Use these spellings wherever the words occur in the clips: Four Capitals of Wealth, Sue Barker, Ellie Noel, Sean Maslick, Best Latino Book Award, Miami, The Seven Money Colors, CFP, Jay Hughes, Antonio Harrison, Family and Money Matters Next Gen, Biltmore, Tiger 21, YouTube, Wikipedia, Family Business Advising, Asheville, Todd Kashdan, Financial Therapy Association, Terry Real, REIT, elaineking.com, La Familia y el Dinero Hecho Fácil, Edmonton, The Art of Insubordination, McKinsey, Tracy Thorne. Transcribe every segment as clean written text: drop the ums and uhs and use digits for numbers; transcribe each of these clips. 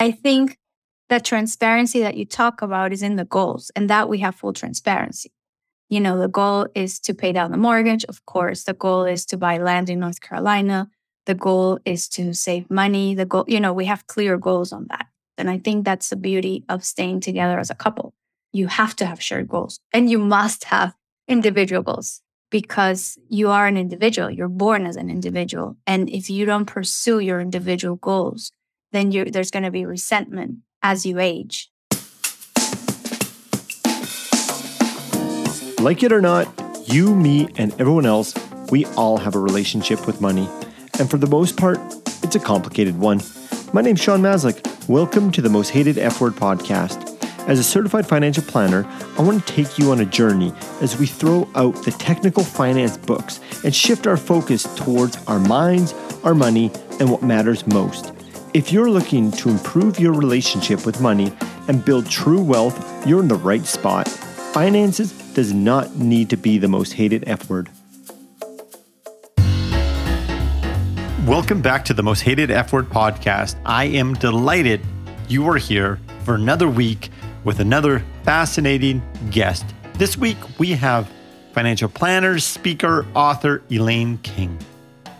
I think that transparency that you talk about is in the goals, and that we have full transparency. You know, the goal is to pay down the mortgage, of course. The goal is to buy land in North Carolina. The goal is to save money. The goal, you know, we have clear goals on that. And I think that's the beauty of staying together as a couple. You have to have shared goals, and you must have individual goals, because you are an individual. You're born as an individual. And if you don't pursue your individual goals, then there's going to be resentment as you age. Like it or not, you, me, and everyone else, we all have a relationship with money. And for the most part, it's a complicated one. My name's Sean Maslick. Welcome to the Most Hated F Word podcast. As a certified financial planner, I want to take you on a journey as we throw out the technical finance books and shift our focus towards our minds, our money, and what matters most. If you're looking to improve your relationship with money and build true wealth, you're in the right spot. Finances does not need to be the most hated F word. Welcome back to the Most Hated F Word podcast. I am delighted you are here for another week with another fascinating guest. This week, we have financial planner, speaker, author, Elaine King.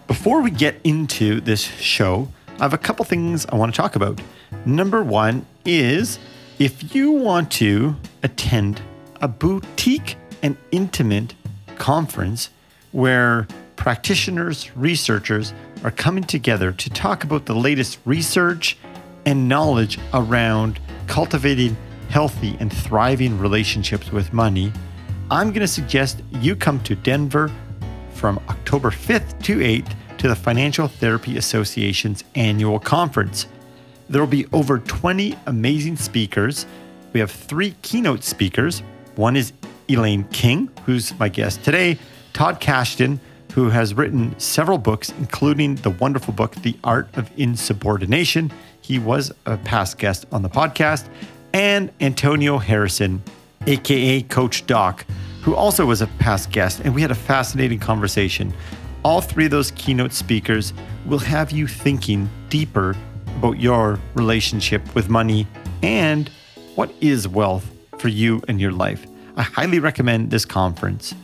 Before we get into this show, I have a couple things I want to talk about. Number one is, if you want to attend a boutique and intimate conference where practitioners, researchers are coming together to talk about the latest research and knowledge around cultivating healthy and thriving relationships with money, I'm going to suggest you come to Denver from October 5th to 8th to the Financial Therapy Association's annual conference. There will be over 20 amazing speakers. We have three keynote speakers. One is Elaine King, who's my guest today, Todd Kashdan, who has written several books, including the wonderful book, The Art of Insubordination. He was a past guest on the podcast. And Antonio Harrison, aka Coach Doc, who also was a past guest, and we had a fascinating conversation. All three of those keynote speakers will have you thinking deeper about your relationship with money and what is wealth for you and your life. I highly recommend this conference.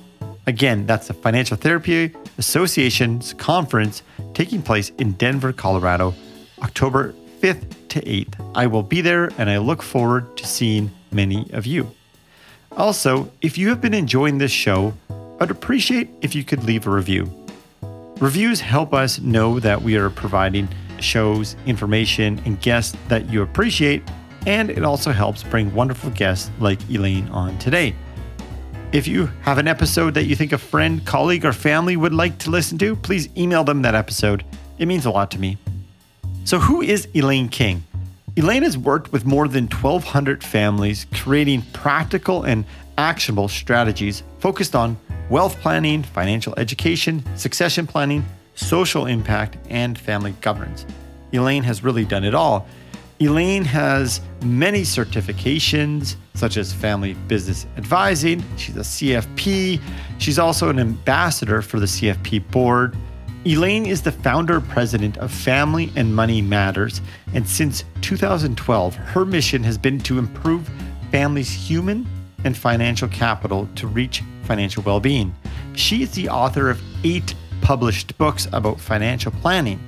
Again, that's the Financial Therapy Association's conference taking place in Denver, Colorado, October 5th to 8th. I will be there, and I look forward to seeing many of you. Also, if you have been enjoying this show, I'd appreciate if you could leave a review. Reviews help us know that we are providing shows, information, and guests that you appreciate, and it also helps bring wonderful guests like Elaine on today. If you have an episode that you think a friend, colleague, or family would like to listen to, please email them that episode. It means a lot to me. So who is Elaine King? Elaine has worked with more than 1,200 families, creating practical and actionable strategies focused on wealth planning, financial education, succession planning, social impact, and family governance. Elaine has really done it all. Elaine has many certifications, such as family business advising. She's a CFP. She's also an ambassador for the CFP board. Elaine is the founder and president of Family and Money Matters. And since 2012, her mission has been to improve families' human and financial capital to reach financial well-being. She is the author of 8 published books about financial planning.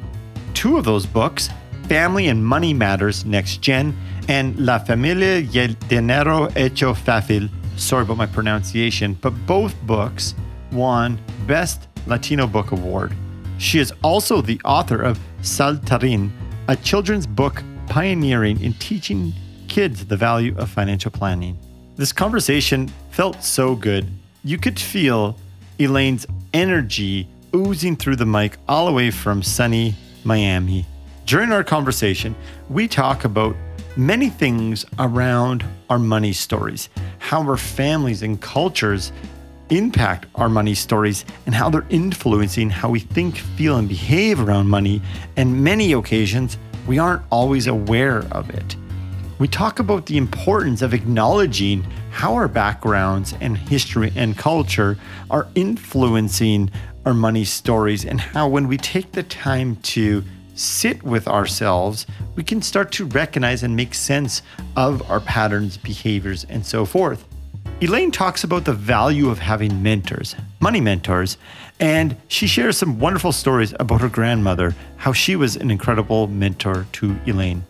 2 of those books, Family and Money Matters Next Gen, and La Familia y el Dinero Hecho Fácil. Sorry about my pronunciation, but both books won Best Latino Book Award. She is also the author of Saltarín, a children's book pioneering in teaching kids the value of financial planning. This conversation felt so good. You could feel Elaine's energy oozing through the mic all the way from sunny Miami. During our conversation, we talk about many things around our money stories, how our families and cultures impact our money stories, and how they're influencing how we think, feel, and behave around money. And many occasions, we aren't always aware of it. We talk about the importance of acknowledging how our backgrounds and history and culture are influencing our money stories, and how when we take the time to sit with ourselves, we can start to recognize and make sense of our patterns, behaviors, and so forth. Elaine talks about the value of having mentors, money mentors, and she shares some wonderful stories about her grandmother, how she was an incredible mentor to Elaine.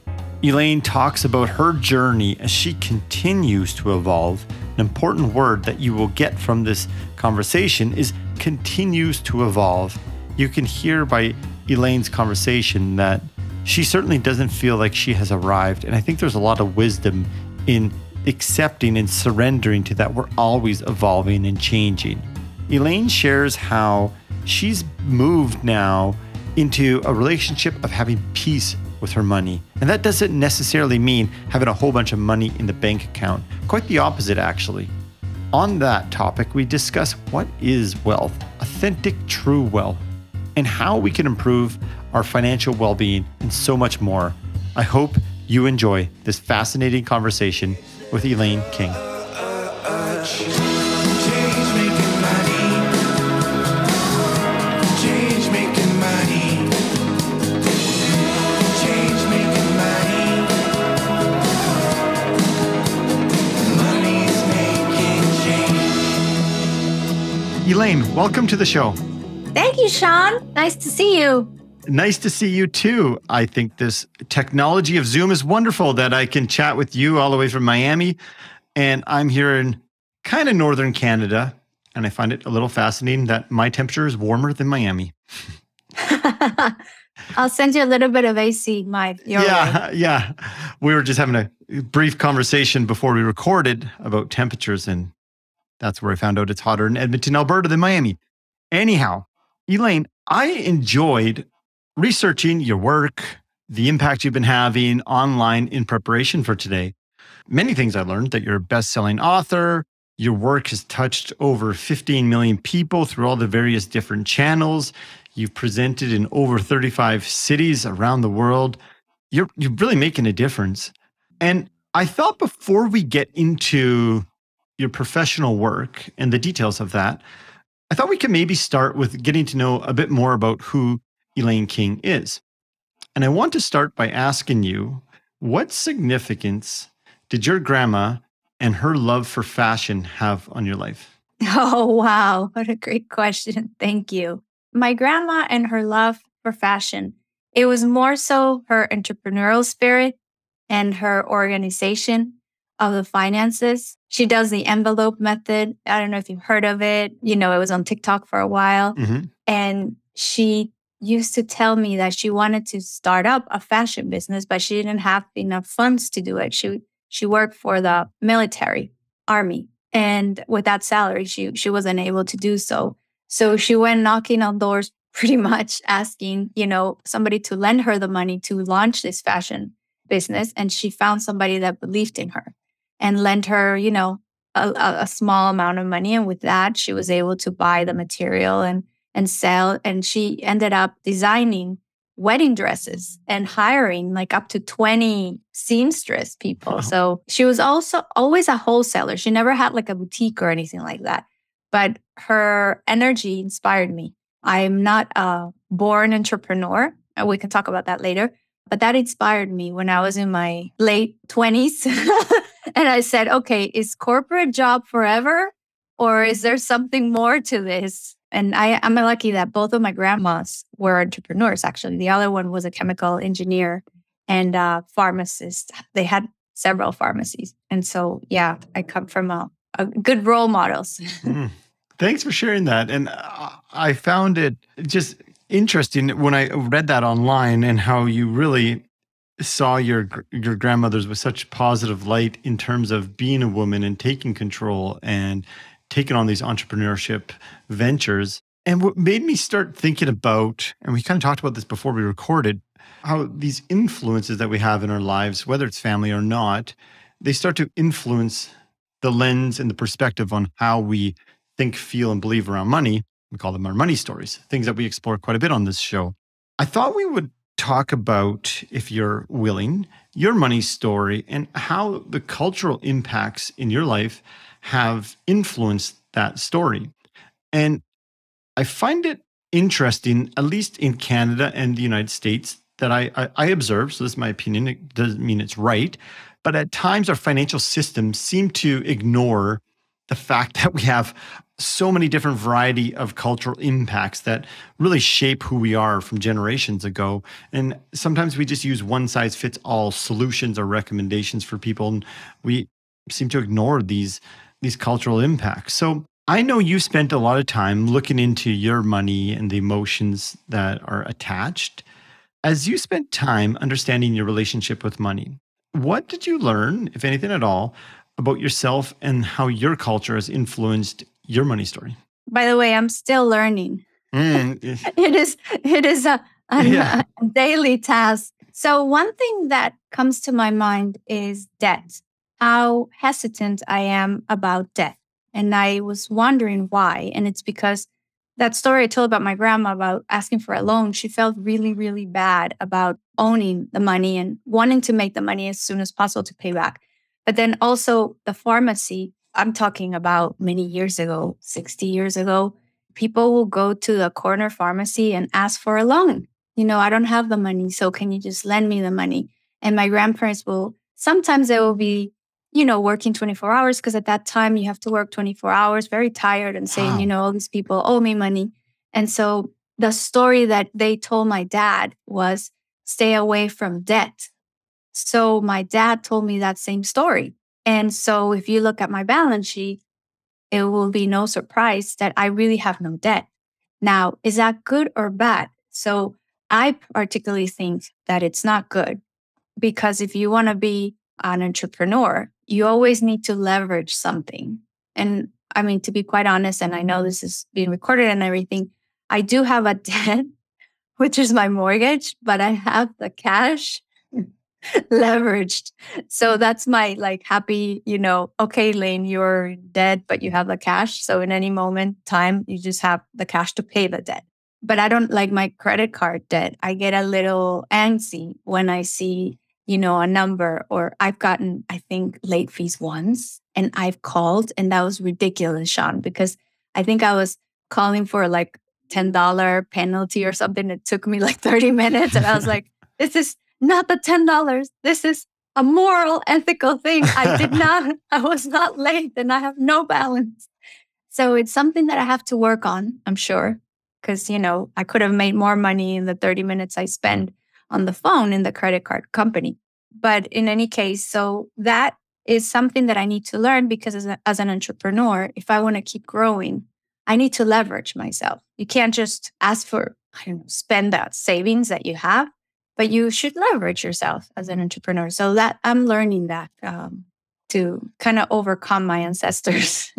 Elaine talks about her journey as she continues to evolve. An important word that you will get from this conversation is continues to evolve. You can hear by Elaine's conversation that she certainly doesn't feel like she has arrived. And I think there's a lot of wisdom in accepting and surrendering to that we're always evolving and changing. Elaine shares how she's moved now into a relationship of having peace with her money. And that doesn't necessarily mean having a whole bunch of money in the bank account. Quite the opposite, actually. On that topic, we discuss what is wealth, authentic, true wealth, and how we can improve our financial well-being and so much more. I hope you enjoy this fascinating conversation with Elaine King. Elaine, welcome to the show. Thank you, Sean. Nice to see you. Nice to see you too. I think this technology of Zoom is wonderful that I can chat with you all the way from Miami. And I'm here in kind of northern Canada. And I find it a little fascinating that my temperature is warmer than Miami. I'll send you a little bit of AC, Mike. Yeah. We were just having a brief conversation before we recorded about temperatures. And that's where I found out it's hotter in Edmonton, Alberta than Miami. Anyhow, Elaine, I enjoyed researching your work, the impact you've been having online in preparation for today. Many things I learned, that you're a best-selling author, your work has touched over 15 million people through all the various different channels, you've presented in over 35 cities around the world. You're really making a difference. And I thought before we get into your professional work and the details of that, I thought we could maybe start with getting to know a bit more about who Elaine King is. And I want to start by asking you, what significance did your grandma and her love for fashion have on your life? Oh, wow. What a great question. Thank you. My grandma and her love for fashion, it was more so her entrepreneurial spirit and her organization of the finances. She does the envelope method. I don't know if you've heard of it. You know, it was on TikTok for a while. Mm-hmm. And she used to tell me that she wanted to start up a fashion business, but she didn't have enough funds to do it. She worked for the military, army. And with that salary, she wasn't able to do so. So she went knocking on doors, pretty much asking, somebody to lend her the money to launch this fashion business. And she found somebody that believed in her and lent her, a small amount of money. And with that, she was able to buy the material and sell. And she ended up designing wedding dresses and hiring up to 20 seamstress people. Wow. So she was also always a wholesaler. She never had a boutique or anything like that. But her energy inspired me. I'm not a born entrepreneur. We can talk about that later. But that inspired me when I was in my late 20s. And I said, okay, is corporate job forever? Or is there something more to this? And I'm lucky that both of my grandmas were entrepreneurs, actually. The other one was a chemical engineer and a pharmacist. They had several pharmacies. And so, yeah, I come from a good role models. Thanks for sharing that. And I found it just interesting when I read that online and how you really saw your grandmothers with such positive light in terms of being a woman and taking control and taking on these entrepreneurship ventures. And what made me start thinking about, and we kind of talked about this before we recorded, how these influences that we have in our lives, whether it's family or not, they start to influence the lens and the perspective on how we think, feel, and believe around money. We call them our money stories, things that we explore quite a bit on this show. I thought we would talk about, if you're willing, your money story and how the cultural impacts in your life have influenced that story. And I find it interesting, at least in Canada and the United States, that I observe, so this is my opinion, it doesn't mean it's right, but at times our financial systems seem to ignore the fact that we have so many different variety of cultural impacts that really shape who we are from generations ago. And sometimes we just use one-size-fits-all solutions or recommendations for people, and we seem to ignore these cultural impacts. So I know you spent a lot of time looking into your money and the emotions that are attached. As you spent time understanding your relationship with money, what did you learn, if anything at all, about yourself and how your culture has influenced your money story? By the way, I'm still learning. It is a daily task. So one thing that comes to my mind is debt, how hesitant I am about debt. And I was wondering why. And it's because that story I told about my grandma about asking for a loan, she felt really, really bad about owning the money and wanting to make the money as soon as possible to pay back. But then also the pharmacy, I'm talking about many years ago, 60 years ago, people will go to the corner pharmacy and ask for a loan. You know, I don't have the money, so can you just lend me the money? And my grandparents will, sometimes they will be, you know, working 24 hours because at that time you have to work 24 hours, very tired and saying, you know, all these people owe me money. And so the story that they told my dad was stay away from debt. So my dad told me that same story. And so if you look at my balance sheet, it will be no surprise that I really have no debt. Now, is that good or bad? So I particularly think that it's not good because if you want to be an entrepreneur, you always need to leverage something. And I mean, to be quite honest, and I know this is being recorded and everything, I do have a debt, which is my mortgage, but I have the cash leveraged. So that's my happy, you know, okay, Elaine, you're dead, but you have the cash. So in any moment, time, you just have the cash to pay the debt. But I don't like my credit card debt. I get a little antsy when I see, you know, a number, or I've gotten, I think, late fees once and I've called and that was ridiculous, Sean, because I think I was calling for $10 penalty or something. It took me 30 minutes and I was like, this is not the $10. This is a moral, ethical thing. I was not late and I have no balance. So it's something that I have to work on, I'm sure. Because, you know, I could have made more money in the 30 minutes I spend on the phone in the credit card company. But in any case, so that is something that I need to learn because as an entrepreneur, if I want to keep growing, I need to leverage myself. You can't just ask for, spend that savings that you have. But you should leverage yourself as an entrepreneur. So that I'm learning that to kind of overcome my ancestors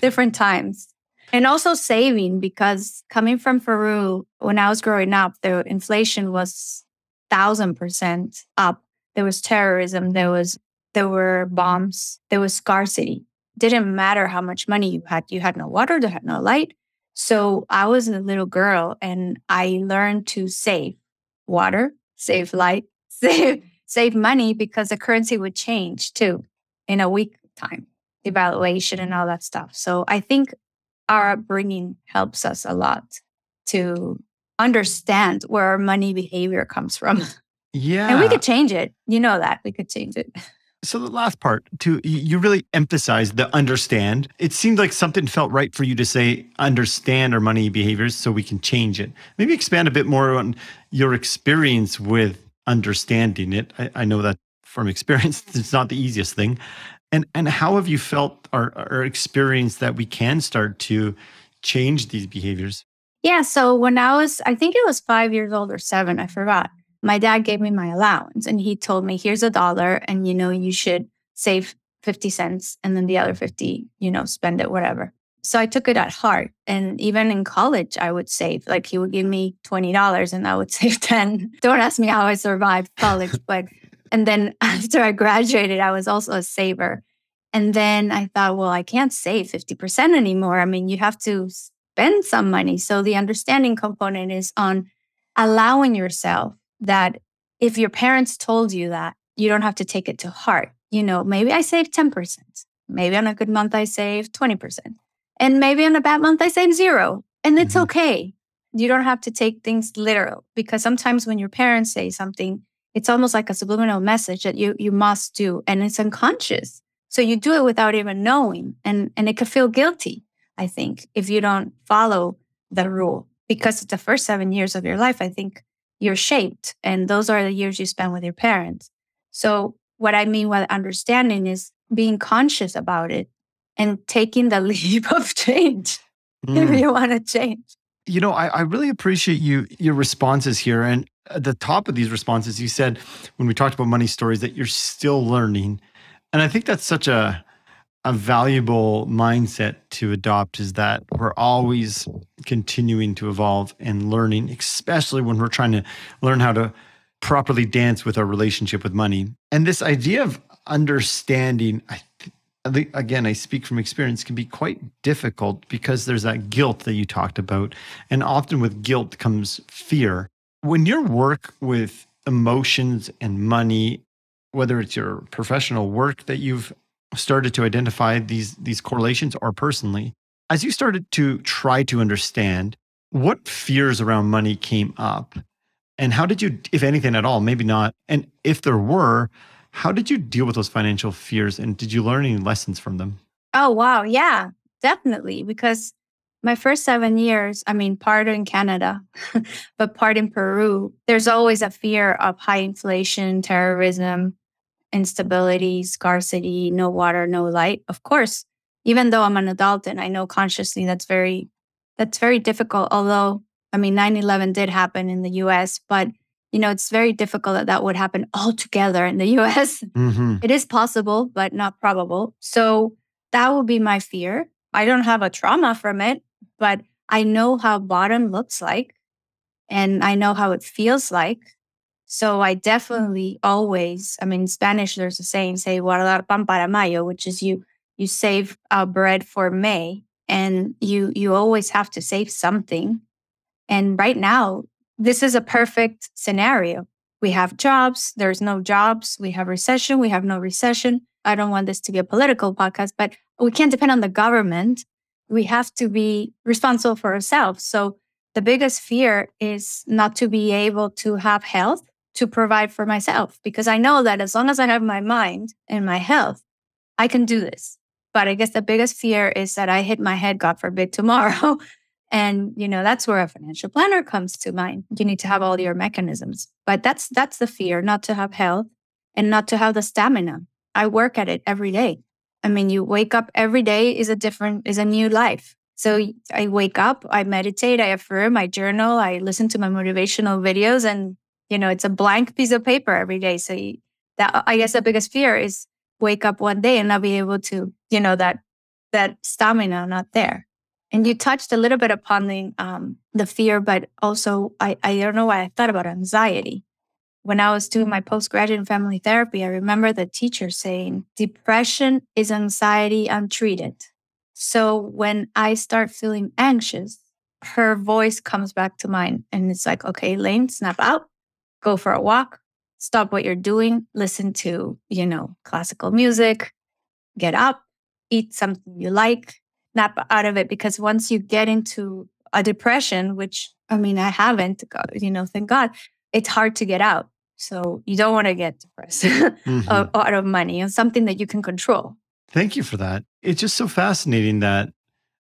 different times. And also saving, because coming from Peru, when I was growing up, the inflation was 1,000% up. There was terrorism. There were bombs. There was scarcity. Didn't matter how much money you had. You had no water. You had no light. So I was a little girl and I learned to save. Water, save light, save money because the currency would change too in a week time, devaluation and all that stuff. So I think our upbringing helps us a lot to understand where our money behavior comes from. Yeah. And we could change it. You know that. We could change it. So the last part, too, you really emphasized the understand. It seemed like something felt right for you to say, understand our money behaviors so we can change it. Maybe expand a bit more on your experience with understanding it. I know that from experience, it's not the easiest thing. And how have you felt or experienced that we can start to change these behaviors? Yeah, so when I think it was 5 years old or 7, I forgot. My dad gave me my allowance and he told me, here's $1 and, you know, you should save 50 cents and then the other 50, you know, spend it, whatever. So I took it at heart. And even in college, I would save, he would give me $20 and I would save 10. Don't ask me how I survived college, but, and then after I graduated, I was also a saver. And then I thought, well, I can't save 50% anymore. I mean, you have to spend some money. So the understanding component is on allowing yourself that if your parents told you that, you don't have to take it to heart. You know, maybe I save 10%. Maybe on a good month, I save 20%. And maybe on a bad month, I save 0. And it's okay. You don't have to take things literal, because sometimes when your parents say something, it's almost like a subliminal message that you must do, and it's unconscious. So you do it without even knowing, and it could feel guilty, I think, if you don't follow the rule, because the first 7 years of your life, I think you're shaped, and those are the years you spend with your parents. So what I mean by understanding is being conscious about it and taking the leap of change if you want to change. You know, I really appreciate your responses here. And at the top of these responses, you said, when we talked about money stories, that you're still learning. And I think that's such a valuable mindset to adopt, is that we're always continuing to evolve and learning, especially when we're trying to learn how to properly dance with our relationship with money. And this idea of understanding, I speak from experience, can be quite difficult because there's that guilt that you talked about. And often with guilt comes fear. When your work with emotions and money, whether it's your professional work that you've started to identify these correlations or personally, as you started to try to understand what fears around money came up, and how did you, if anything at all, maybe not, and if there were, how did you deal with those financial fears, and did you learn any lessons from them? Oh, wow. Yeah, definitely. Because my first 7 years, I mean, part in Canada, but part in Peru, there's always a fear of high inflation, terrorism, instability, scarcity, no water, no light. Of course, even though I'm an adult and I know consciously that's very difficult. Although, I mean, 9/11 did happen in the US, but you know, it's very difficult that would happen all together in the U.S. Mm-hmm. It is possible, but not probable. So that would be my fear. I don't have a trauma from it, but I know how bottom looks like, and I know how it feels like. So I definitely always, I mean, in Spanish, there's a saying, say, guardar pan para mayo, which is you save bread for May, and you always have to save something. And right now, this is a perfect scenario. We have jobs, there's no jobs, we have recession, we have no recession. I don't want this to be a political podcast, but we can't depend on the government. We have to be responsible for ourselves. So the biggest fear is not to be able to have health to provide for myself, because I know that as long as I have my mind and my health, I can do this. But I guess the biggest fear is that I hit my head, God forbid, tomorrow. And, you know, that's where a financial planner comes to mind. You need to have all your mechanisms. But that's the fear, not to have health and not to have the stamina. I work at it every day. I mean, you wake up every day is a new life. So I wake up, I meditate, I affirm, I journal, I listen to my motivational videos, and, you know, it's a blank piece of paper every day. So I guess the biggest fear is wake up one day and not be able to, you know, that stamina not there. And you touched a little bit upon the fear, but also, I don't know why I thought about anxiety. When I was doing my postgraduate in family therapy, I remember the teacher saying, depression is anxiety untreated. So when I start feeling anxious, her voice comes back to mine. And it's like, okay, Elaine, snap out, go for a walk, stop what you're doing, listen to, you know, classical music, get up, eat something you like. Snap out of it, because once you get into a depression, which, I mean, I haven't, you know, thank God, it's hard to get out. So you don't want to get depressed out of money and something that you can control. Thank you for that. It's just so fascinating that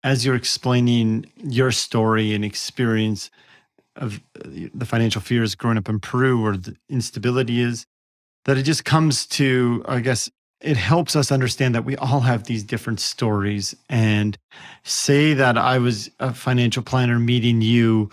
as you're explaining your story and experience of the financial fears growing up in Peru, where the instability is, that it just comes to, I guess, it helps us understand that we all have these different stories. And say that I was a financial planner meeting you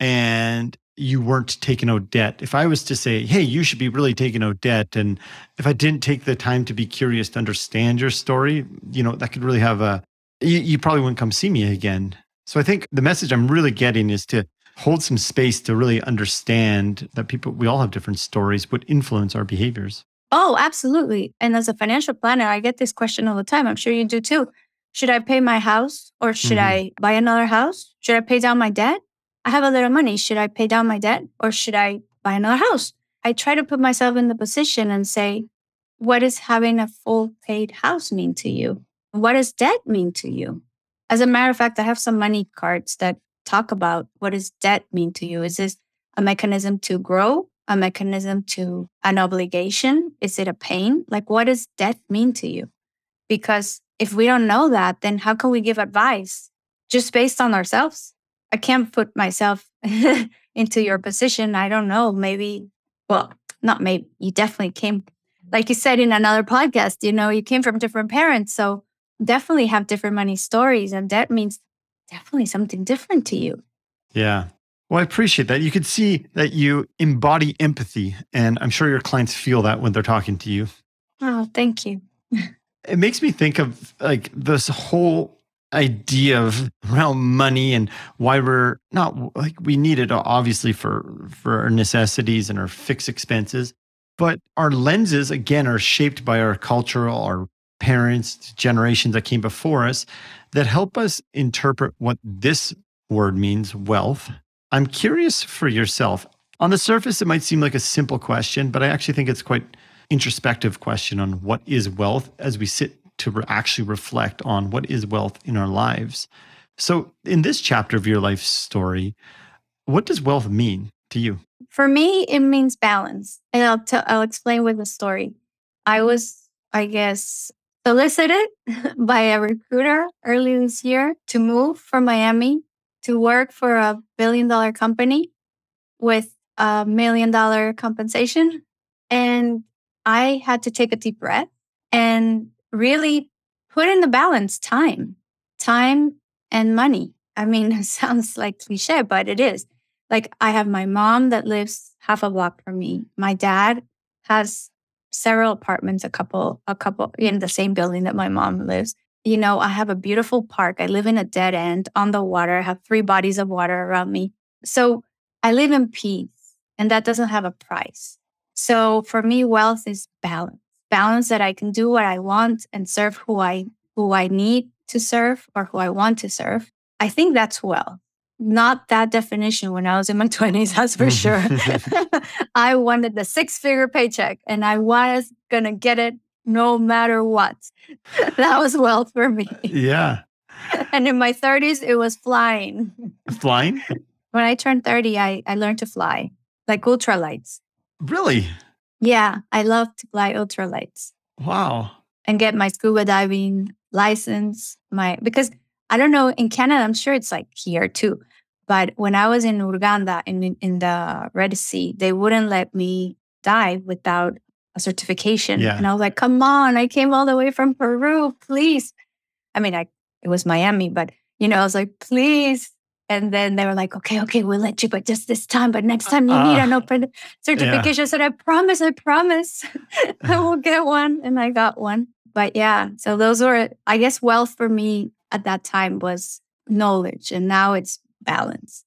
and you weren't taking out debt. If I was to say, hey, you should be really taking out debt, and if I didn't take the time to be curious to understand your story, you know, that could really have you probably wouldn't come see me again. So I think the message I'm really getting is to hold some space to really understand that we all have different stories, what influence our behaviors. Oh, absolutely. And as a financial planner, I get this question all the time. I'm sure you do too. Should I pay my house, or should I buy another house? Should I pay down my debt? I have a little money. Should I pay down my debt, or should I buy another house? I try to put myself in the position and say, what does having a full paid house mean to you? What does debt mean to you? As a matter of fact, I have some money cards that talk about what does debt mean to you? Is this a mechanism to grow? A mechanism to an obligation? Is it a pain? Like, what does debt mean to you? Because if we don't know that, then how can we give advice just based on ourselves? I can't put myself into your position. I don't know. Maybe, well, not maybe. You definitely came, like you said in another podcast, you know, you came from different parents. So definitely have different money stories. And that means definitely something different to you. Yeah. Well, I appreciate that. You could see that you embody empathy, and I'm sure your clients feel that when they're talking to you. Oh, thank you. It makes me think of like this whole idea of around money and why we're not like we need it obviously for our necessities and our fixed expenses, but our lenses again are shaped by our culture, our parents, generations that came before us that help us interpret what this word means, wealth. I'm curious for yourself. On the surface, it might seem like a simple question, but I actually think it's quite an introspective question on what is wealth as we sit to actually reflect on what is wealth in our lives. So in this chapter of your life story, what does wealth mean to you? For me, it means balance. And I'll explain with the story. I was, I guess, solicited by a recruiter early this year to move from Miami to work for a billion-dollar company with a million-dollar compensation. And I had to take a deep breath and really put in the balance time and money. I mean, it sounds like cliche, but it is. Like, I have my mom that lives half a block from me. My dad has several apartments, a couple in the same building that my mom lives. You know, I have a beautiful park. I live in a dead end on the water. I have three bodies of water around me. So I live in peace, and that doesn't have a price. So for me, wealth is balance. Balance that I can do what I want and serve who I need to serve or who I want to serve. I think that's wealth. Not that definition when I was in my 20s, that's for sure. I wanted the six-figure paycheck, and I was going to get it no matter what. That was wealth for me. Yeah. And in my 30s, it was flying. Flying? When I turned 30, I learned to fly, like ultralights. Really? Yeah. I love to fly ultralights. Wow. And get my scuba diving license. Because I don't know, in Canada, I'm sure it's like here too. But when I was in Uganda, in the Red Sea, they wouldn't let me dive without a certification. Yeah. And I was like, come on, I came all the way from Peru, please. I mean, it was Miami, but you know, I was like, please. And then they were like, okay, we'll let you, but just this time, but next time you need an open certification. Yeah. So I promise I will get one. And I got one. But yeah, so those were, I guess, wealth for me at that time was knowledge. And now it's balance.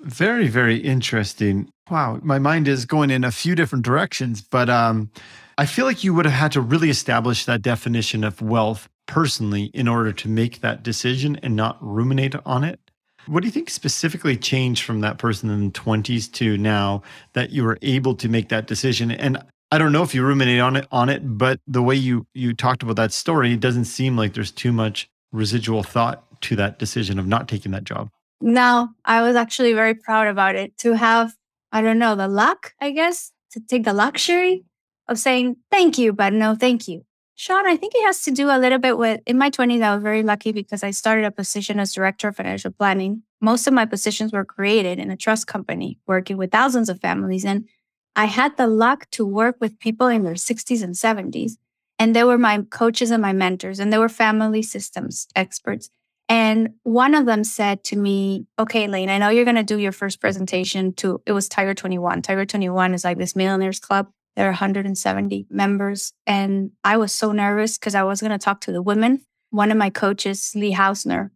Very, very interesting. Wow. My mind is going in a few different directions, but I feel like you would have had to really establish that definition of wealth personally in order to make that decision and not ruminate on it. What do you think specifically changed from that person in the 20s to now that you were able to make that decision? And I don't know if you ruminate on it, but the way you talked about that story, it doesn't seem like there's too much residual thought to that decision of not taking that job. No, I was actually very proud about it to have, I don't know, the luck, I guess, to take the luxury of saying, thank you, but no, thank you. Sean, I think it has to do a little bit with, in my 20s, I was very lucky because I started a position as director of financial planning. Most of my positions were created in a trust company, working with thousands of families. And I had the luck to work with people in their 60s and 70s. And they were my coaches and my mentors, and they were family systems experts. And one of them said to me, okay, Elaine, I know you're going to do your first presentation to, it was Tiger 21. Tiger 21 is like this millionaires club. There are 170 members. And I was so nervous because I was going to talk to the women. One of my coaches, Lee Hausner,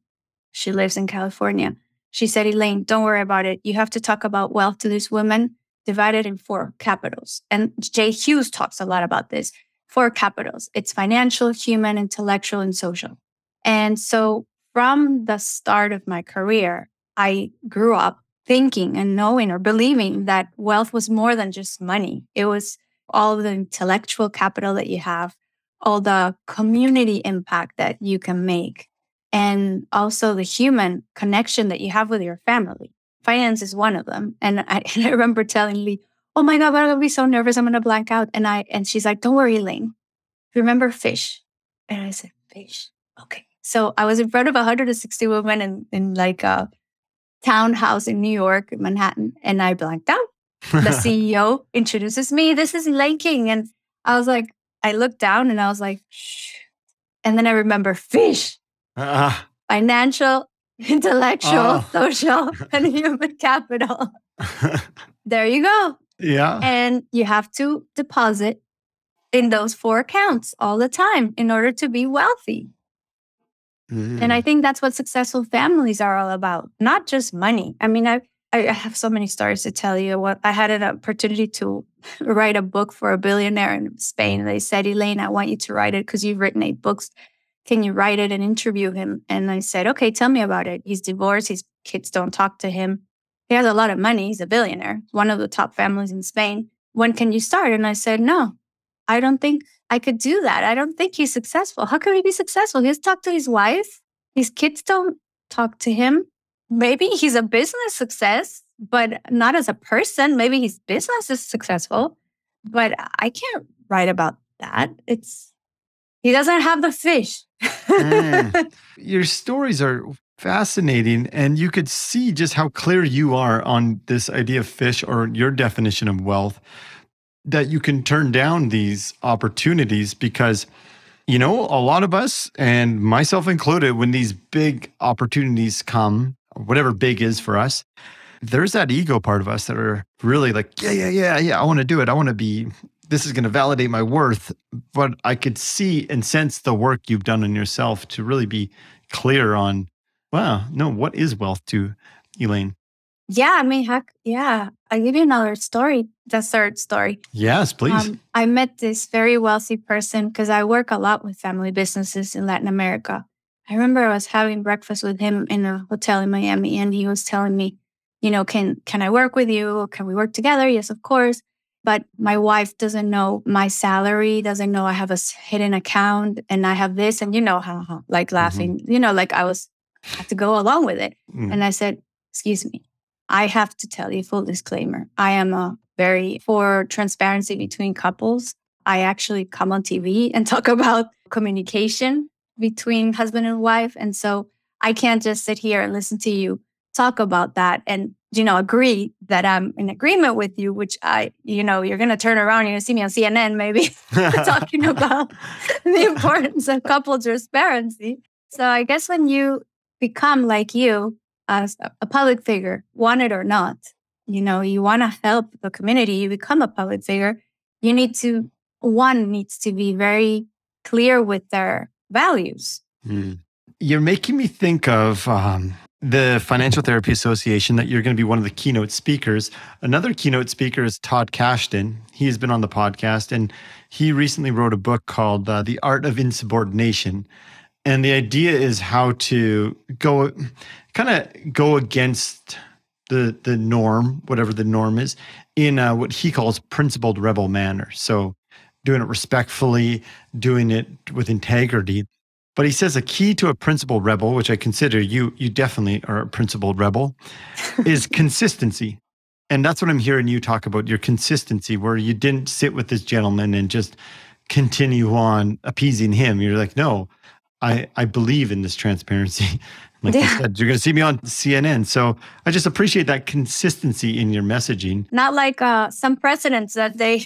she lives in California. She said, Elaine, don't worry about it. You have to talk about wealth to these women divided in four capitals. And Jay Hughes talks a lot about this. Four capitals. It's financial, human, intellectual, and social. And so from the start of my career, I grew up thinking and knowing or believing that wealth was more than just money. It was all the intellectual capital that you have, all the community impact that you can make, and also the human connection that you have with your family. Finance is one of them. And I remember telling Lee, oh my God, I'm going to be so nervous. I'm going to blank out. And she's like, don't worry, Elaine. Remember fish. And I said, fish. Okay. So I was in front of 160 women in like a townhouse in New York, Manhattan. And I blanked out. The CEO introduces me. This is Elaine King. And I was like, I looked down and I was like, shh. And then I remember fish. Financial, intellectual, social, and human capital. There you go. Yeah. And you have to deposit in those four accounts all the time in order to be wealthy. Mm. And I think that's what successful families are all about, not just money. I mean, I have so many stories to tell you. I had an opportunity to write a book for a billionaire in Spain. They said, Elaine, I want you to write it because you've written 8 books. Can you write it and interview him? And I said, okay, tell me about it. He's divorced. His kids don't talk to him. He has a lot of money. He's a billionaire, one of the top families in Spain. When can you start? And I said, no, I don't think I could do that. I don't think he's successful. How could he be successful? He's talked to his wife. His kids don't talk to him. Maybe he's a business success, but not as a person. Maybe his business is successful, but I can't write about that. He doesn't have the fish. Your stories are fascinating. And you could see just how clear you are on this idea of fish or your definition of wealth, that you can turn down these opportunities because, you know, a lot of us and myself included, when these big opportunities come, whatever big is for us, there's that ego part of us that are really like, yeah, I want to do it. I want to be, this is going to validate my worth. But I could see and sense the work you've done on yourself to really be clear on, wow, no, what is wealth to Elaine? Yeah, I mean, heck, yeah. I'll give you another story, the third story. Yes, please. I met this very wealthy person because I work a lot with family businesses in Latin America. I remember I was having breakfast with him in a hotel in Miami, and he was telling me, you know, can I work with you? Can we work together? Yes, of course. But my wife doesn't know my salary, doesn't know I have a hidden account, and I have this, and you know, like laughing, mm-hmm. you know, like I had to go along with it. Mm. And I said, excuse me, I have to tell you, full disclaimer, I am for transparency between couples. I actually come on TV and talk about communication between husband and wife. And so I can't just sit here and listen to you talk about that and, you know, agree that I'm in agreement with you, which you're going to turn around and you're going to see me on CNN maybe talking about the importance of couple transparency. So I guess when you become like you as a public figure, want it or not, you know, you want to help the community, you become a public figure, you needs to be very clear with their values. Mm. You're making me think of the Financial Therapy Association, that you're going to be one of the keynote speakers. Another keynote speaker is Todd Kashdan. He has been on the podcast, and he recently wrote a book called The Art of Insubordination. And the idea is how to go against the norm, whatever the norm is, in what he calls principled rebel manner. So doing it respectfully, doing it with integrity. But he says a key to a principled rebel, which I consider you definitely are a principled rebel, is consistency. And that's what I'm hearing you talk about, your consistency, where you didn't sit with this gentleman and just continue on appeasing him. You're like, no, I believe in this transparency. Like I said, you're going to see me on CNN. So I just appreciate that consistency in your messaging. Not like some precedents that they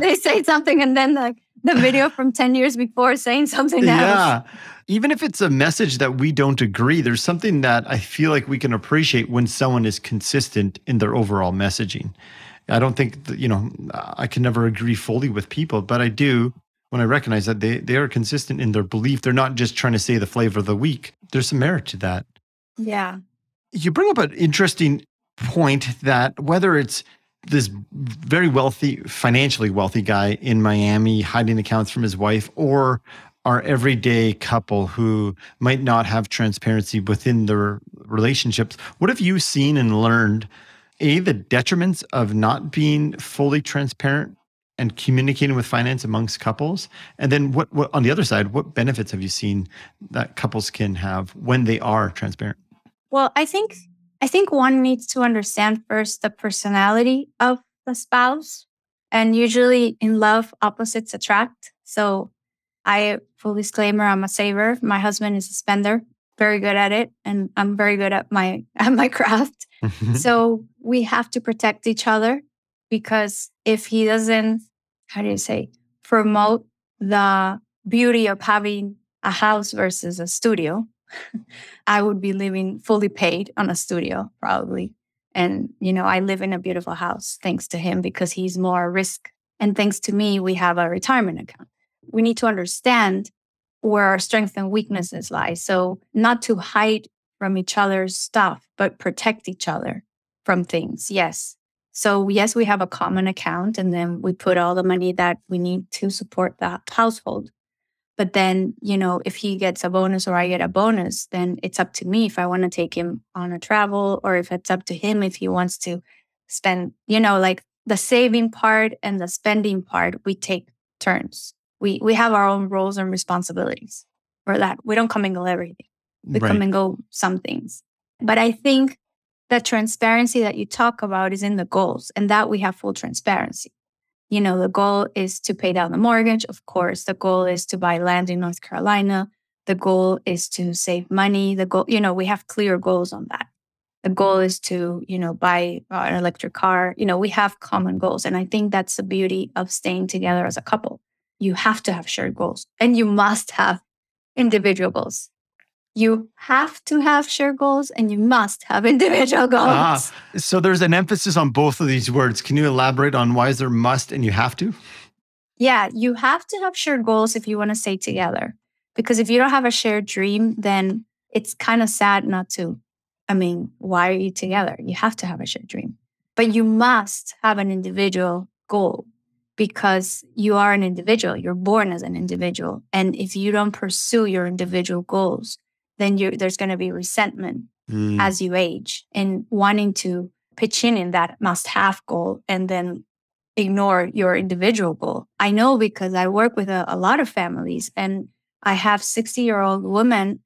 they say something and then like the video from 10 years before saying something else. Yeah. Even if it's a message that we don't agree, there's something that I feel like we can appreciate when someone is consistent in their overall messaging. I don't think, I can never agree fully with people, but I do. When I recognize that they are consistent in their belief, they're not just trying to say the flavor of the week. There's some merit to that. Yeah. You bring up an interesting point that whether it's this very wealthy, financially wealthy guy in Miami hiding accounts from his wife, or our everyday couple who might not have transparency within their relationships, what have you seen and learned, the detriments of not being fully transparent? and communicating with finance amongst couples? And then what on the other side, what benefits have you seen that couples can have when they are transparent? Well, I think one needs to understand first the personality of the spouse. And usually in love, opposites attract. So I, full disclaimer, I'm a saver. My husband is a spender, very good at it. And I'm very good at my craft. So we have to protect each other, because if he doesn't, promote the beauty of having a house versus a studio, I would be living fully paid on a studio probably. And, I live in a beautiful house thanks to him because he's more risk. And thanks to me, we have a retirement account. We need to understand where our strengths and weaknesses lie. So not to hide from each other's stuff, but protect each other from things. Yes. So yes, we have a common account, and then we put all the money that we need to support the household. But then, if he gets a bonus or I get a bonus, then it's up to me if I want to take him on a travel, or if it's up to him if he wants to spend, the saving part and the spending part, we take turns. We have our own roles and responsibilities for that. We don't commingle everything. We right. commingle some things. But I think the transparency that you talk about is in the goals, and that we have full transparency. The goal is to pay down the mortgage, of course. The goal is to buy land in North Carolina. The goal is to save money. The goal, we have clear goals on that. The goal is to, buy an electric car. We have common goals. And I think that's the beauty of staying together as a couple. You have to have shared goals, and you must have individual goals. You have to have shared goals, and you must have individual goals. So there's an emphasis on both of these words. Can you elaborate on why is there must and you have to? Yeah, you have to have shared goals if you want to stay together. Because if you don't have a shared dream, then it's kind of sad not to. Why are you together? You have to have a shared dream. But you must have an individual goal, because you are an individual. You're born as an individual. And if you don't pursue your individual goals, then there's going to be resentment as you age, and wanting to pitch in that must-have goal and then ignore your individual goal. I know, because I work with a lot of families, and I have 60-year-old women.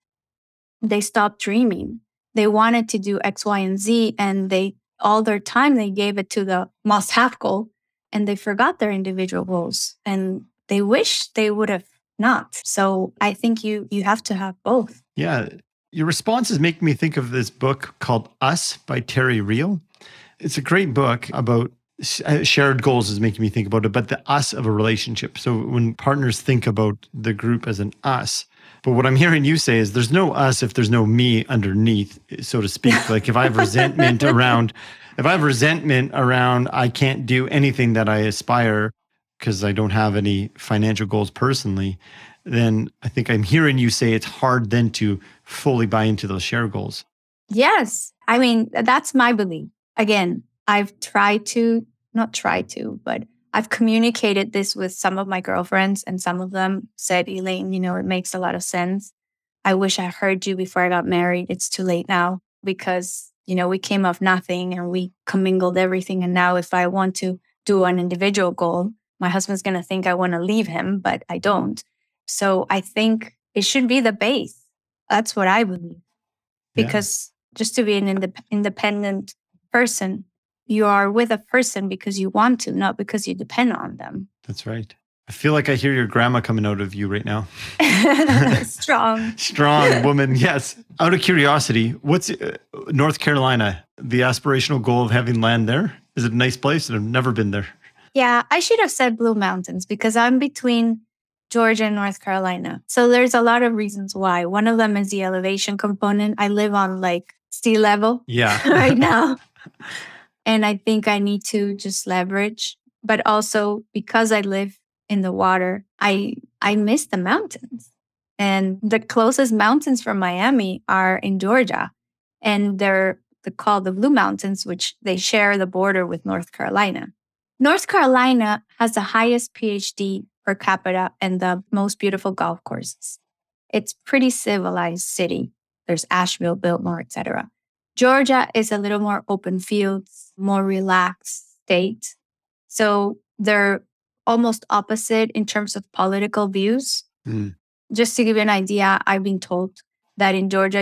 They stopped dreaming. They wanted to do X, Y, and Z, and all their time they gave it to the must-have goal, and they forgot their individual goals, and they wish they would have not. So I think you have to have both. Yeah. Your responses make me think of this book called Us by Terry Real. It's a great book about shared goals, is making me think about it, but the us of a relationship. So when partners think about the group as an us, but what I'm hearing you say is there's no us if there's no me underneath, so to speak. Like if I have resentment around, I can't do anything that I aspire because I don't have any financial goals personally, then I think I'm hearing you say it's hard then to fully buy into those share goals. Yes. That's my belief. Again, I've communicated this with some of my girlfriends, and some of them said, Elaine, it makes a lot of sense. I wish I heard you before I got married. It's too late now, because, we came off nothing and we commingled everything. And now if I want to do an individual goal, my husband's going to think I want to leave him, but I don't. So I think it should be the base. That's what I believe. Because just to be an independent person, you are with a person because you want to, not because you depend on them. That's right. I feel like I hear your grandma coming out of you right now. Strong. Strong woman, yes. Out of curiosity, what's North Carolina, the aspirational goal of having land there? Is it a nice place? I've never been there. Yeah, I should have said Blue Mountains, because I'm between Georgia and North Carolina. So there's a lot of reasons why. One of them is the elevation component. I live on sea level right now. And I think I need to just leverage. But also because I live in the water, I miss the mountains. And the closest mountains from Miami are in Georgia. And they're called the Blue Mountains, which they share the border with North Carolina. North Carolina has the highest PhD per capita and the most beautiful golf courses. It's pretty civilized city. There's Asheville, Biltmore, etc. Georgia is a little more open fields, more relaxed state. So their almost opposite in terms of political views. Mm. Just to give you an idea, I've been told that in Georgia,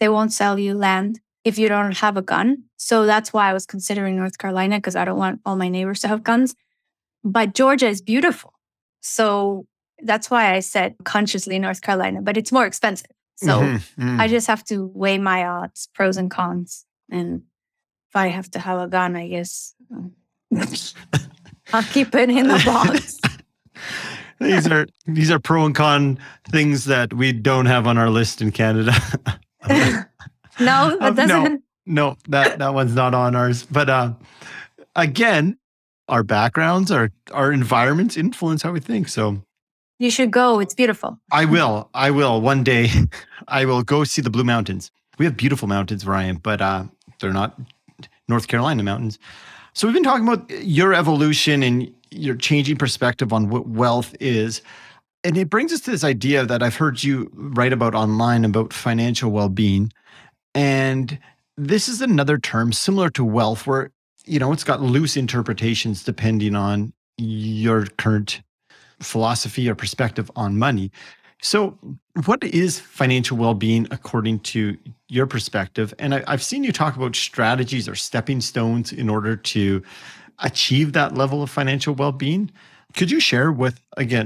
they won't sell you land if you don't have a gun. So that's why I was considering North Carolina, because I don't want all my neighbors to have guns. But Georgia is beautiful. So that's why I said consciously North Carolina, but it's more expensive. So I just have to weigh my odds, pros and cons. And if I have to have a gun, I guess I'll keep it in the box. These are pro and con things that we don't have on our list in Canada. No, that one's not on ours. But again, our backgrounds, our environments influence how we think. So you should go. It's beautiful. I will. One day, I will go see the Blue Mountains. We have beautiful mountains where I am, but they're not North Carolina mountains. So we've been talking about your evolution and your changing perspective on what wealth is. And it brings us to this idea that I've heard you write about online about financial well-being. And this is another term similar to wealth where, it's got loose interpretations depending on your current philosophy or perspective on money. So what is financial well-being according to your perspective? And I've seen you talk about strategies or stepping stones in order to achieve that level of financial well-being. Could you share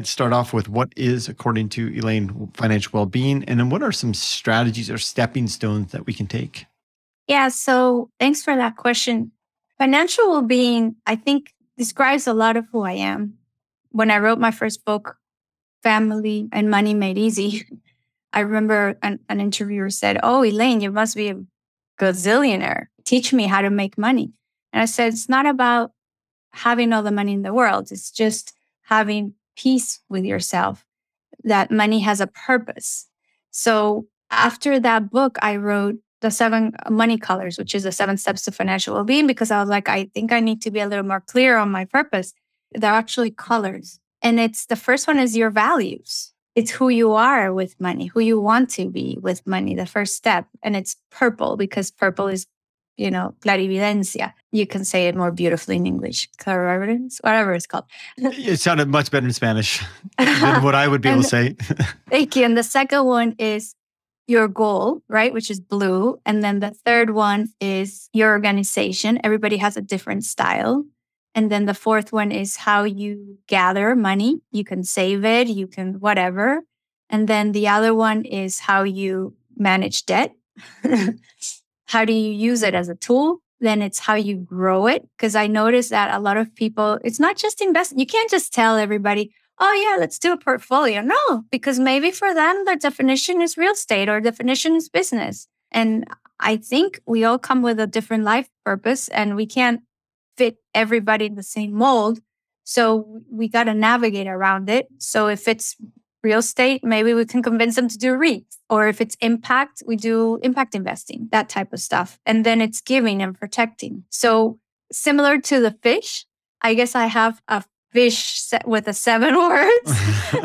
start off with what is, according to Elaine, financial well-being, and then what are some strategies or stepping stones that we can take? Yeah, so thanks for that question. Financial well-being, I think, describes a lot of who I am. When I wrote my first book, Family and Money Made Easy, I remember an interviewer said, "Oh, Elaine, you must be a gazillionaire. Teach me how to make money." And I said, it's not about having all the money in the world. It's just having peace with yourself, that money has a purpose. So after that book, I wrote The Seven Money Colors, which is the 7 steps to financial well-being, because I was like, I think I need to be a little more clear on my purpose. They're actually colors. And it's the first one is your values. It's who you are with money, who you want to be with money, the first step. And it's purple because purple is clarividencia. You can say it more beautifully in English, clarividence, whatever it's called. It sounded much better in Spanish than what I would be able to say. Thank you. And the second one is your goal, right? Which is blue. And then the third one is your organization. Everybody has a different style. And then the fourth one is how you gather money. You can save it, you can whatever. And then the other one is how you manage debt. How do you use it as a tool? Then it's how you grow it. Because I noticed that a lot of people, it's not just invest. You can't just tell everybody, oh yeah, let's do a portfolio. No, because maybe for them, their definition is real estate or definition is business. And I think we all come with a different life purpose and we can't fit everybody in the same mold. So we got to navigate around it. So if it's real estate, maybe we can convince them to do REITs. Or if it's impact, we do impact investing, that type of stuff. And then it's giving and protecting. So similar to the fish, I guess I have a fish set with the 7 words.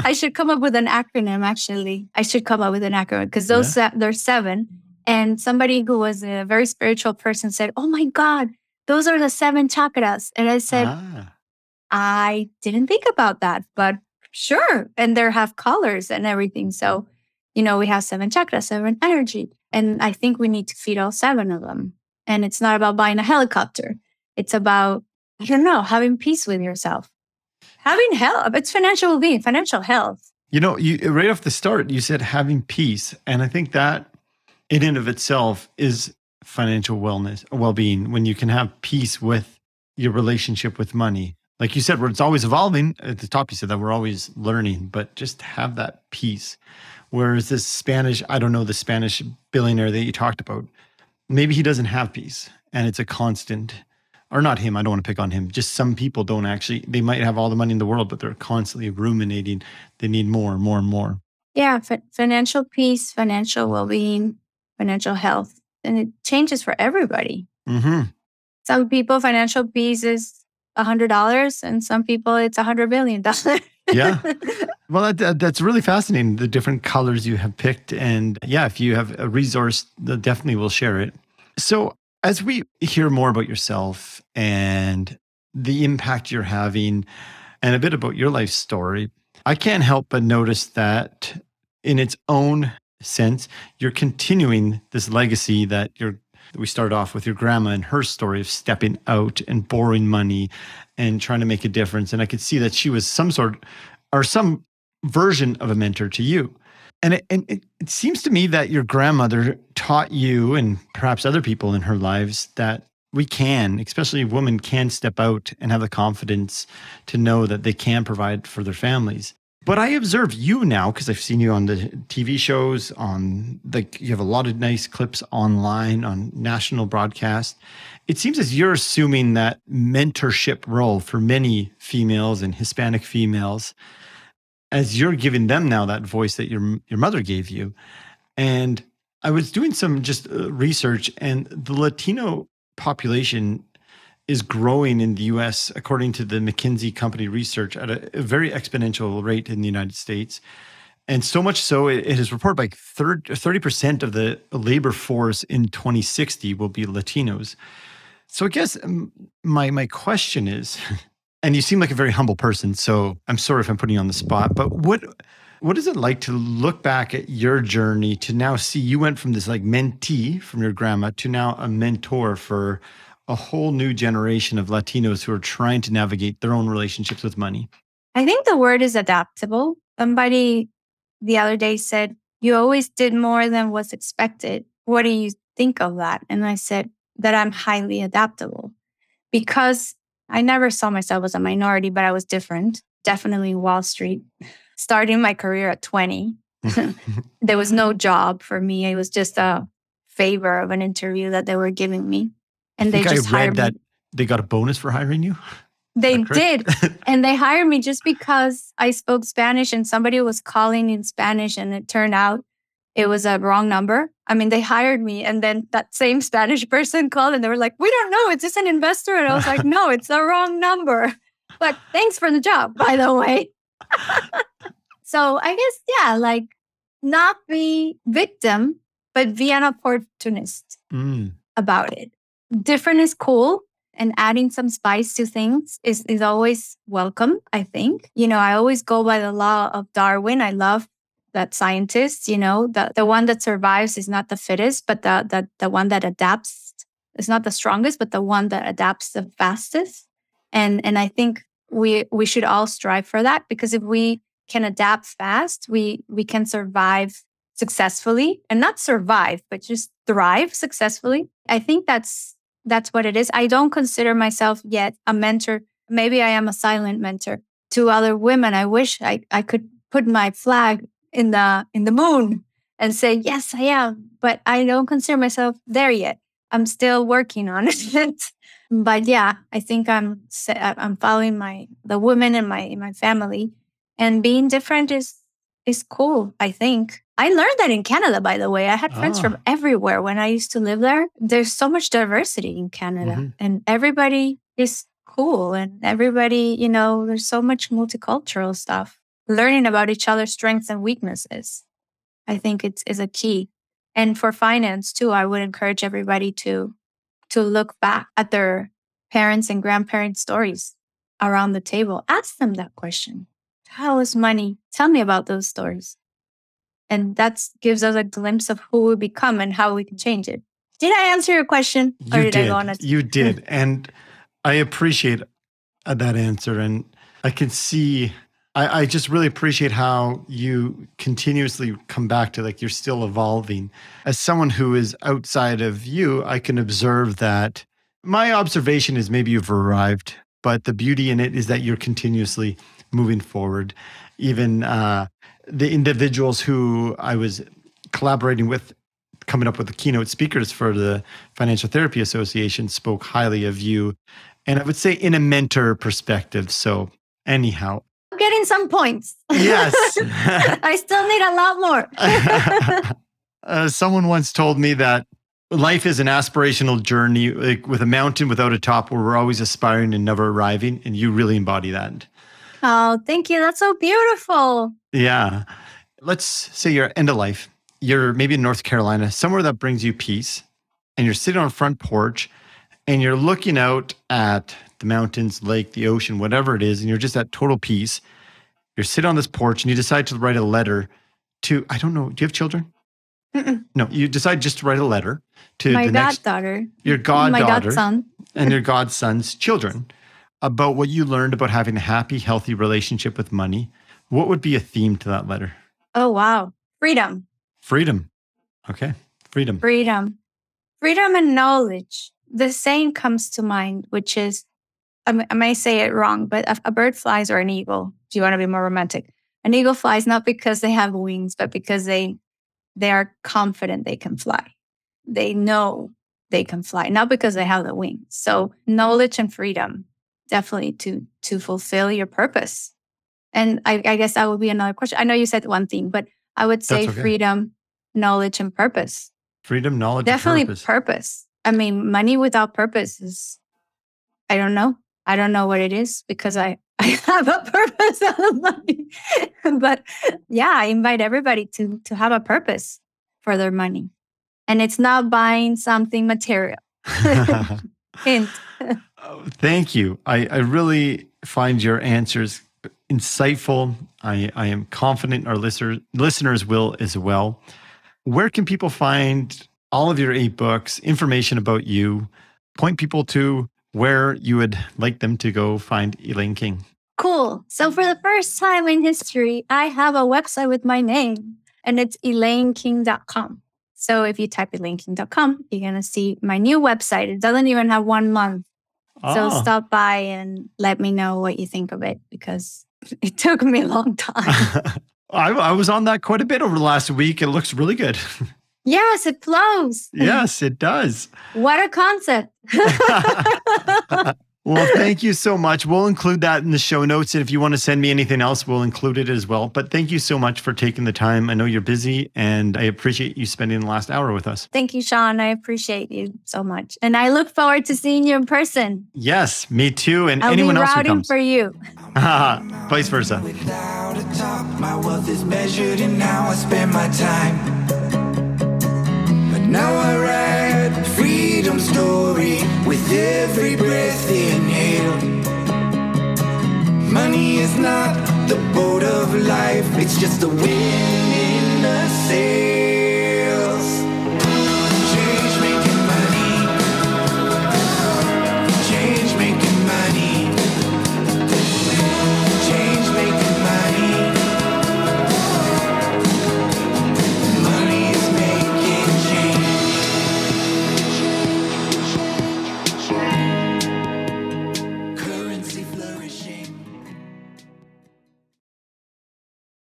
I should come up with an acronym, actually. I should come up with an acronym because there's 7. And somebody who was a very spiritual person said, "Oh my God, those are the 7 chakras." And I said, I didn't think about that, but sure. And they have colors and everything. So, we have 7 chakras, 7 energy. And I think we need to feed all 7 of them. And it's not about buying a helicopter. It's about, having peace with yourself. Having health. It's financial well-being, financial health. You right off the start, you said having peace. And I think that in and of itself is financial wellness, well-being, when you can have peace with your relationship with money. Like you said, it's always evolving. At the top, you said that we're always learning, but just have that peace. Whereas this Spanish billionaire that you talked about, maybe he doesn't have peace and it's a constant, or not him, I don't want to pick on him. Just some people don't actually, they might have all the money in the world, but they're constantly ruminating. They need more and more and more. Yeah, financial peace, financial well-being, financial health. And it changes for everybody. Mm-hmm. Some people, financial peace is $100, and some people it's $100 billion. Yeah. Well, that's really fascinating. The different colors you have picked, and if you have a resource, definitely we'll share it. So, as we hear more about yourself and the impact you're having, and a bit about your life story, I can't help but notice that in its own sense, you're continuing this legacy that we started off with your grandma and her story of stepping out and borrowing money and trying to make a difference. And I could see that she was some sort or some version of a mentor to you. And it seems to me that your grandmother taught you and perhaps other people in her lives that we can, especially women, can step out and have the confidence to know that they can provide for their families. But I observe you now, because I've seen you on the TV shows, you have a lot of nice clips online, on national broadcast. It seems as you're assuming that mentorship role for many females and Hispanic females, as you're giving them now that voice that your mother gave you. And I was doing some just research, and the Latino population is growing in the U.S. according to the McKinsey Company research at a very exponential rate in the United States. And so much so, it is reported like 30% of the labor force in 2060 will be Latinos. So I guess my question is, and you seem like a very humble person, so I'm sorry if I'm putting you on the spot, but what is it like to look back at your journey to now see you went from this like mentee from your grandma to now a mentor for a whole new generation of Latinos who are trying to navigate their own relationships with money? I think the word is adaptable. Somebody the other day said, you always did more than was expected. What do you think of that? And I said that I'm highly adaptable because I never saw myself as a minority, but I was different. Definitely Wall Street. Starting my career at 20, there was no job for me. It was just a favor of an interview that they were giving me. And they just hired me. I read that they got a bonus for hiring you? They did. And they hired me just because I spoke Spanish and somebody was calling in Spanish and it turned out it was a wrong number. I mean, they hired me and then that same Spanish person called and they were like, we don't know, is this an investor? And I was like, no, it's the wrong number. But thanks for the job, by the way. So I guess, yeah, like not be victim, but be an opportunist about it. Different is cool, and adding some spice to things is always welcome, I think. You know, I always go by the law of Darwin. I love that scientist, you know, the one that survives is not the fittest, but the one that adapts is not the strongest, but the one that adapts the fastest. And I think we should all strive for that, because if we can adapt fast, we can survive successfully, and not survive, but just thrive successfully. I think that's what it is. I don't consider myself yet a mentor. Maybe I am a silent mentor to other women. I wish I could put my flag in the moon and say, yes, I am. But I don't consider myself there yet. I'm still working on it. But yeah, I think I'm following the women in my family, and being different is cool, I think. I learned that in Canada, by the way. I had friends from everywhere when I used to live there. There's so much diversity in Canada, and everybody is cool, and everybody, you know, there's so much multicultural stuff. Learning about each other's strengths and weaknesses, I think is a key. And for finance too, I would encourage everybody to look back at their parents' and grandparents' stories around the table. Ask them that question. How is money? Tell me about those stories. And that gives us a glimpse of who we become and how we can change it. Did I answer your question? Or did I go on? You did. And I appreciate that answer. And I can see, I just really appreciate how you continuously come back to like, you're still evolving. As someone who is outside of you, I can observe that. My observation is maybe you've arrived, but the beauty in it is that you're continuously moving forward. Even the individuals who I was collaborating with, coming up with the keynote speakers for the Financial Therapy Association, spoke highly of you. And I would say in a mentor perspective. So anyhow. I'm getting some points. Yes. I still need a lot more. Someone once told me that life is an aspirational journey, like with a mountain without a top, where we're always aspiring and never arriving. And you really embody that. Oh, thank you. That's so beautiful. Yeah. Let's say you're end of life. You're maybe in North Carolina, somewhere that brings you peace. And you're sitting on a front porch and you're looking out at the mountains, lake, the ocean, whatever it is, and you're just at total peace. You're sitting on this porch and you decide to write a letter to, I don't know, do you have children? Mm-mm. No, you decide just to write a letter to my goddaughter, your goddaughter, godson, and your godson's children about what you learned about having a happy, healthy relationship with money. What would be a theme to that letter? Oh, wow. Freedom. Freedom. Okay. Freedom. Freedom. Freedom and knowledge. The saying comes to mind, which is, I may say it wrong, but a bird flies or an eagle. Do you want to be more romantic? An eagle flies not because they have wings, but because they are confident they can fly. They know they can fly, not because they have the wings. So knowledge and freedom, definitely to fulfill your purpose. And I guess that would be another question. I know you said one thing, but I would say okay. Freedom, knowledge, and purpose. Freedom, knowledge, definitely and purpose. I mean, money without purpose is, I don't know. I don't know what it is because I have a purpose out of money. But yeah, I invite everybody to have a purpose for their money. And it's not buying something material. Hint. Oh, thank you. I really find your answers insightful. I am confident our listeners will as well. Where can people find all of your 8 books, information about you, point people to where you would like them to go find Elaine King? Cool. So for the first time in history, I have a website with my name, and it's elaineking.com. So if you type elaineking.com, you're going to see my new website. It doesn't even have 1 month. So stop by and let me know what you think of it, because it took me a long time. I was on that quite a bit over the last week. It looks really good. Yes, it flows. Yes, it does. What a concept. Well, thank you so much. We'll include that in the show notes. And if you want to send me anything else, we'll include it as well. But thank you so much for taking the time. I know you're busy, and I appreciate you spending the last hour with us. Thank you, Sean. I appreciate you so much. And I look forward to seeing you in person. Yes, me too. And I'll anyone else who comes. I'll be routing for you. Vice versa. Without a top, my wealth is measured, and now I spend my time. Now I write freedom story with every breath inhaled. Money is not the boat of life, it's just the wind in the sail.